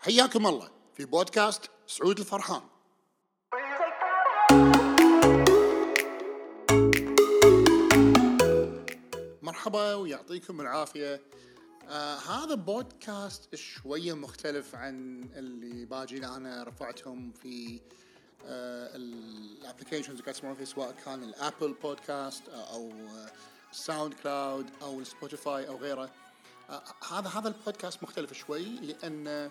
حياكم الله في بودكاست سعود الفرحان. مرحبا ويعطيكم العافية. هذا بودكاست شوية مختلف عن اللي باجي أنا رفعتهم في الابليكيشنز اللي قاعد تسمعون فيه، سواء كان الابل بودكاست أو ساوند كلاود أو سبوتيفاي أو غيره. هذا البودكاست مختلف شوي لأن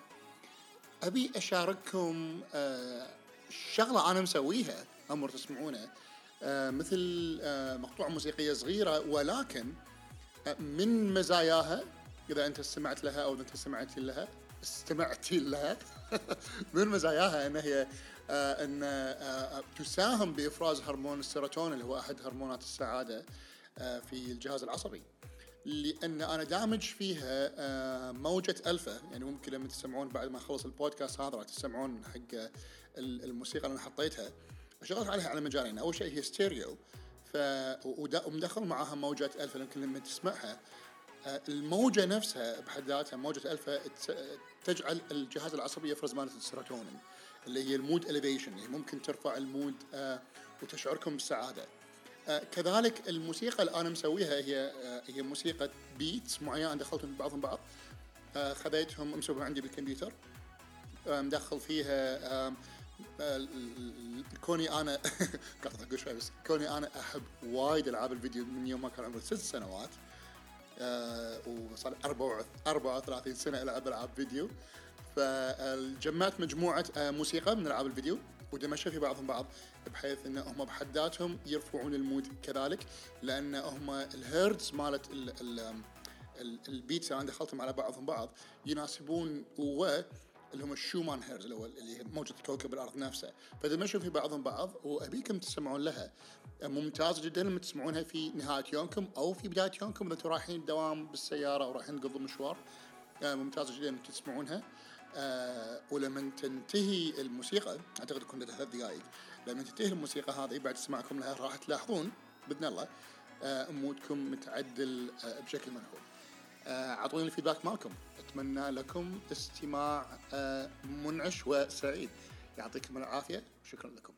أبي أشارككم شغلة أنا مسويها أمر تسمعونها، مثل مقطوعة موسيقية صغيرة، ولكن من مزاياها إذا أنت سمعت لها أو أنت استمعت لها من مزاياها أن تساهم بإفراز هرمون السيروتونين اللي هو أحد هرمونات السعادة في الجهاز العصبي، لأن أنا دامج فيها موجة ألفا. يعني ممكن لما تسمعون بعد ما خلص البودكاست هذا تسمعون حق الموسيقى اللي أنا حطيتها، اشتغلت عليها على مجالين. أول شيء هي ستيريو ومدخل معها موجة ألفا، يمكن لما تسمعها الموجة نفسها بحد ذاتها موجة ألفا تجعل الجهاز العصبي يفرز مالة السيروتونين اللي هي المود إليفيشن، هي ممكن ترفع المود وتشعركم بالسعادة. كذلك الموسيقى اللي أنا مسويها هي موسيقى بيتس معين، دخلتهم بعضهم خذيتهم مسويهم عندي بالكمبيوتر، مدخل فيها كوني أنا أحب وايد ألعاب الفيديو من يوم ما كان عمري 6 سنوات، وصار 34 سنة ألعب ألعاب فيديو. فجمعت مجموعة موسيقى من ألعاب الفيديو ودمجها في بعضهم بحيث ان هم بحد ذاتهم يرفعون المود، كذلك لان هم الهيردز مالت البيتس اللي دخلتهم على بعضهم يناسبون اللي هم الشومان هيرز اللي هي موجة كوكب الارض نفسها، فدمجوا في بعضهم وابيكم تسمعون لها. ممتاز جدا لما تسمعونها في نهاية يومكم او في بداية يومكم اذا انتم رايحين الدوام بالسيارة او رايحين تقضوا مشوار، ممتاز جدا انكم تسمعونها. ولما تنتهي الموسيقى، أعتقد كنا 3 دقائق، لما تنتهي الموسيقى هذه بعد سماعكم لها راح تلاحظون بإذن الله مودكم متعدل بشكل ملحوظ. عطوني الفيدباك مالكم، أتمنى لكم استماع منعش وسعيد. يعطيكم العافية وشكرا لكم.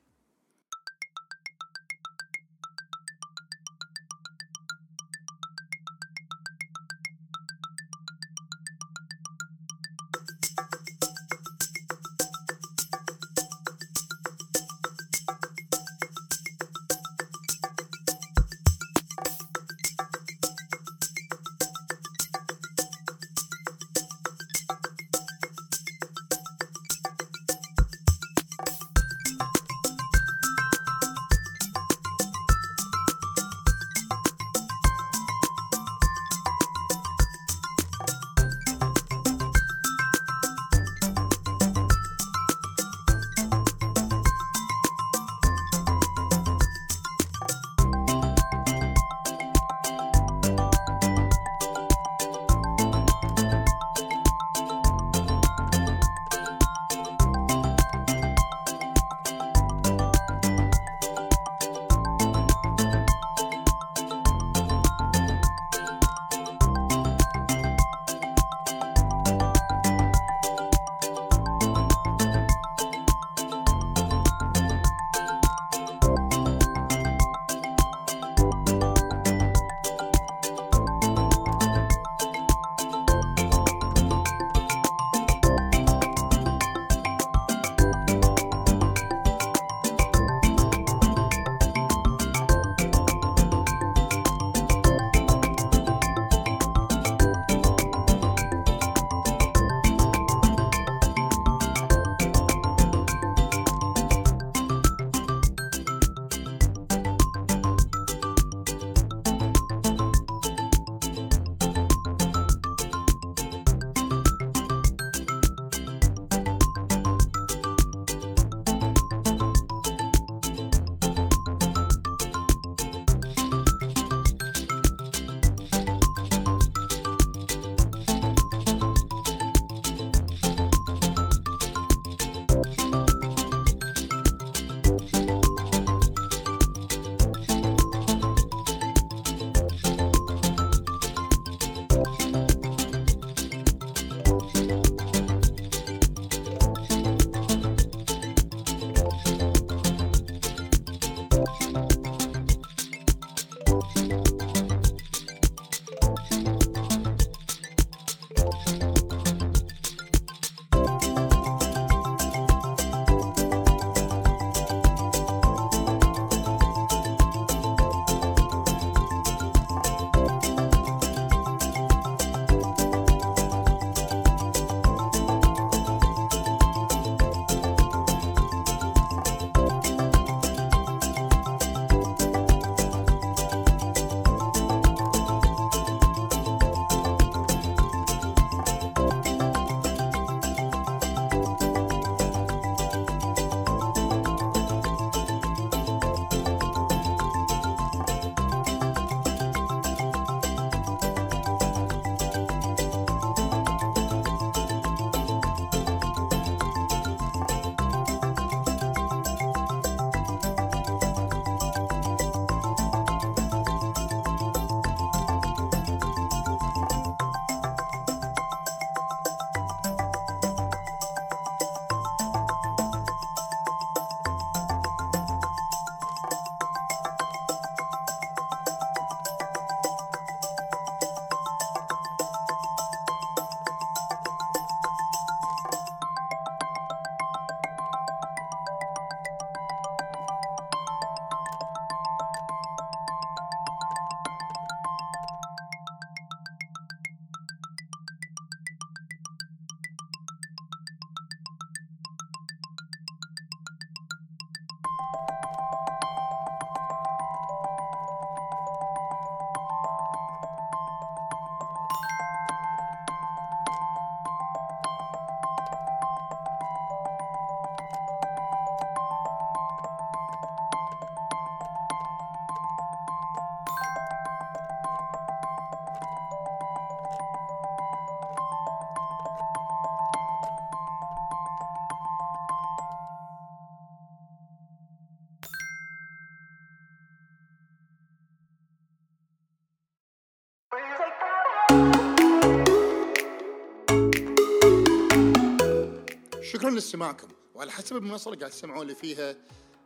شكرا لاستماعكم، وعلى حسب المنصه اللي قاعد تسمعون لي فيها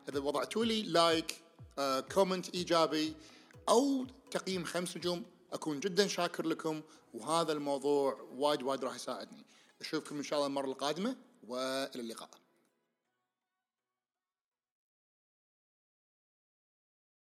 اذا وضعتوا لي لايك، كومنت ايجابي او تقييم 5 نجوم اكون جدا شاكر لكم، وهذا الموضوع وايد راح يساعدني. اشوفكم ان شاء الله المره القادمه، والى اللقاء.